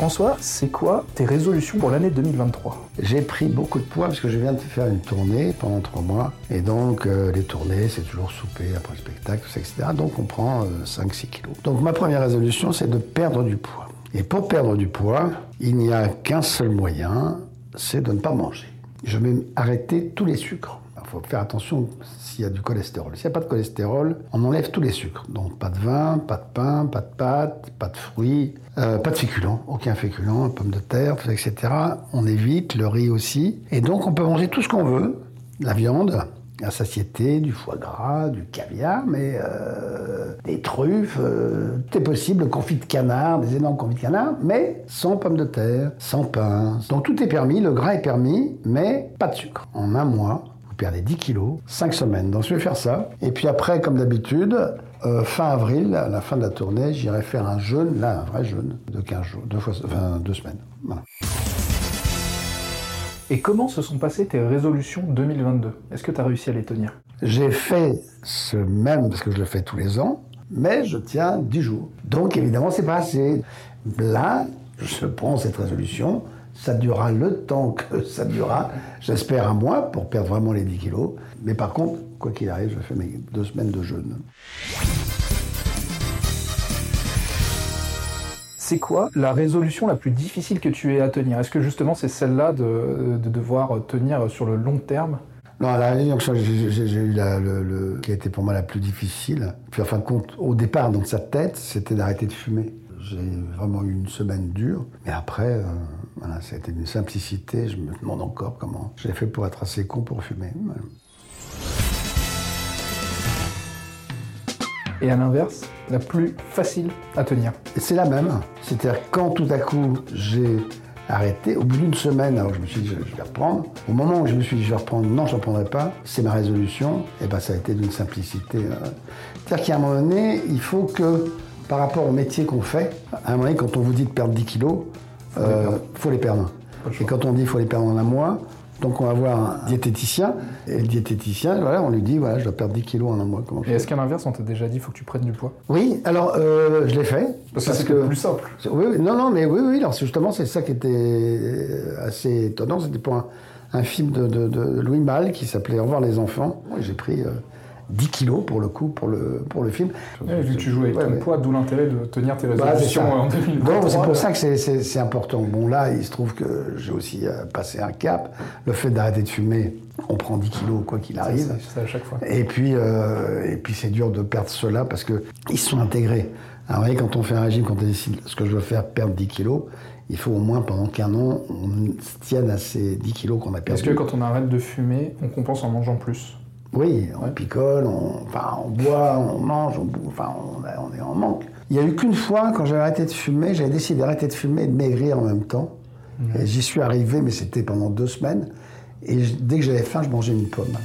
François, c'est quoi tes résolutions pour l'année 2023 ? J'ai pris beaucoup de poids parce que je viens de faire une tournée pendant 3 mois. Et donc, les tournées, c'est toujours souper après le spectacle, etc. Donc, on prend 5-6 kilos. Donc, ma première résolution, c'est de perdre du poids. Et pour perdre du poids, il n'y a qu'un seul moyen, c'est de ne pas manger. Je vais arrêter tous les sucres. Il faut faire attention s'il y a du cholestérol. S'il n'y a pas de cholestérol, on enlève tous les sucres. Donc pas de vin, pas de pain, pas de pâtes, pas de fruits, pas de féculents, aucun féculent, pommes de terre, etc. On évite le riz aussi. Et donc on peut manger tout ce qu'on veut, la viande, la satiété, du foie gras, du caviar, mais des truffes, tout est possible, confit de canard, des énormes confits de canard, mais sans pommes de terre, sans pain. Donc tout est permis, le gras est permis, mais pas de sucre. En 1 mois, vous perdez 10 kilos, 5 semaines. Donc je vais faire ça. Et puis après, comme d'habitude, fin avril, à la fin de la tournée, j'irai faire un jeûne, là, un vrai jeûne, de 15 jours, 2 semaines. Voilà. Et comment se sont passées tes résolutions 2022 ? Est-ce que tu as réussi à les tenir ? J'ai fait ce même, parce que je le fais tous les ans, mais je tiens 10 jours. Donc évidemment, c'est pas assez. Là, je prends cette résolution, ça durera le temps que ça durera, j'espère 1 mois pour perdre vraiment les 10 kilos. Mais par contre, quoi qu'il arrive, je fais mes 2 semaines de jeûne. C'est quoi la résolution la plus difficile que tu aies à tenir ? Est-ce que justement c'est celle-là de devoir tenir sur le long terme ? Non, la résolution qui a été pour moi la plus difficile, puis en fin de compte, au départ dans sa tête, c'était d'arrêter de fumer. J'ai vraiment eu une semaine dure, mais après, voilà, ça a été d'une simplicité, je me demande encore comment j'ai fait pour être assez con pour fumer. Voilà. Et à l'inverse, la plus facile à tenir. C'est la même. C'est-à-dire quand tout à coup j'ai arrêté, au bout d'une semaine, alors je me suis dit je vais reprendre. Au moment où je me suis dit je vais reprendre, non je ne reprendrai pas, c'est ma résolution, et bien ça a été d'une simplicité. C'est-à-dire qu'à un moment donné, il faut que par rapport au métier qu'on fait, à un moment donné quand on vous dit de perdre 10 kilos, il faut les perdre. Et quand on dit il faut les perdre en 1 mois, donc on va voir un diététicien, et le diététicien, voilà, on lui dit, voilà, je dois perdre 10 kilos en 1 mois. Et est-ce qu'à l'inverse, on t'a déjà dit, il faut que tu prennes du poids ? Oui, alors je l'ai fait. Parce que c'est plus simple. Oui, non, mais oui, alors justement, c'est ça qui était assez étonnant, c'était pour un film de Louis Malle qui s'appelait « Au revoir les enfants ». J'ai pris 10 kilos pour le coup, pour le film. Et vu que tu jouais avec ton poids, d'où l'intérêt de tenir tes résolutions en 2023. C'est pour ça que c'est important. Bon là, il se trouve que j'ai aussi passé un cap. Le fait d'arrêter de fumer, on prend 10 kilos quoi qu'il arrive. C'est ça à chaque fois. Et puis c'est dur de perdre ceux-là parce qu'ils sont intégrés. Alors vous voyez, quand on fait un régime, quand on décide ce que je veux faire, perdre 10 kilos, il faut au moins pendant qu'1 an, on tienne à ces 10 kilos qu'on a perdus. Est-ce que quand on arrête de fumer, on compense en mangeant plus ? Oui, on picole, on boit, on mange, on est en manque. Il n'y a eu qu'une fois, quand j'avais arrêté de fumer, j'avais décidé d'arrêter de fumer et de maigrir en même temps. Mmh. Et j'y suis arrivé, mais c'était pendant 2 semaines. Et dès que j'avais faim, je mangeais une pomme.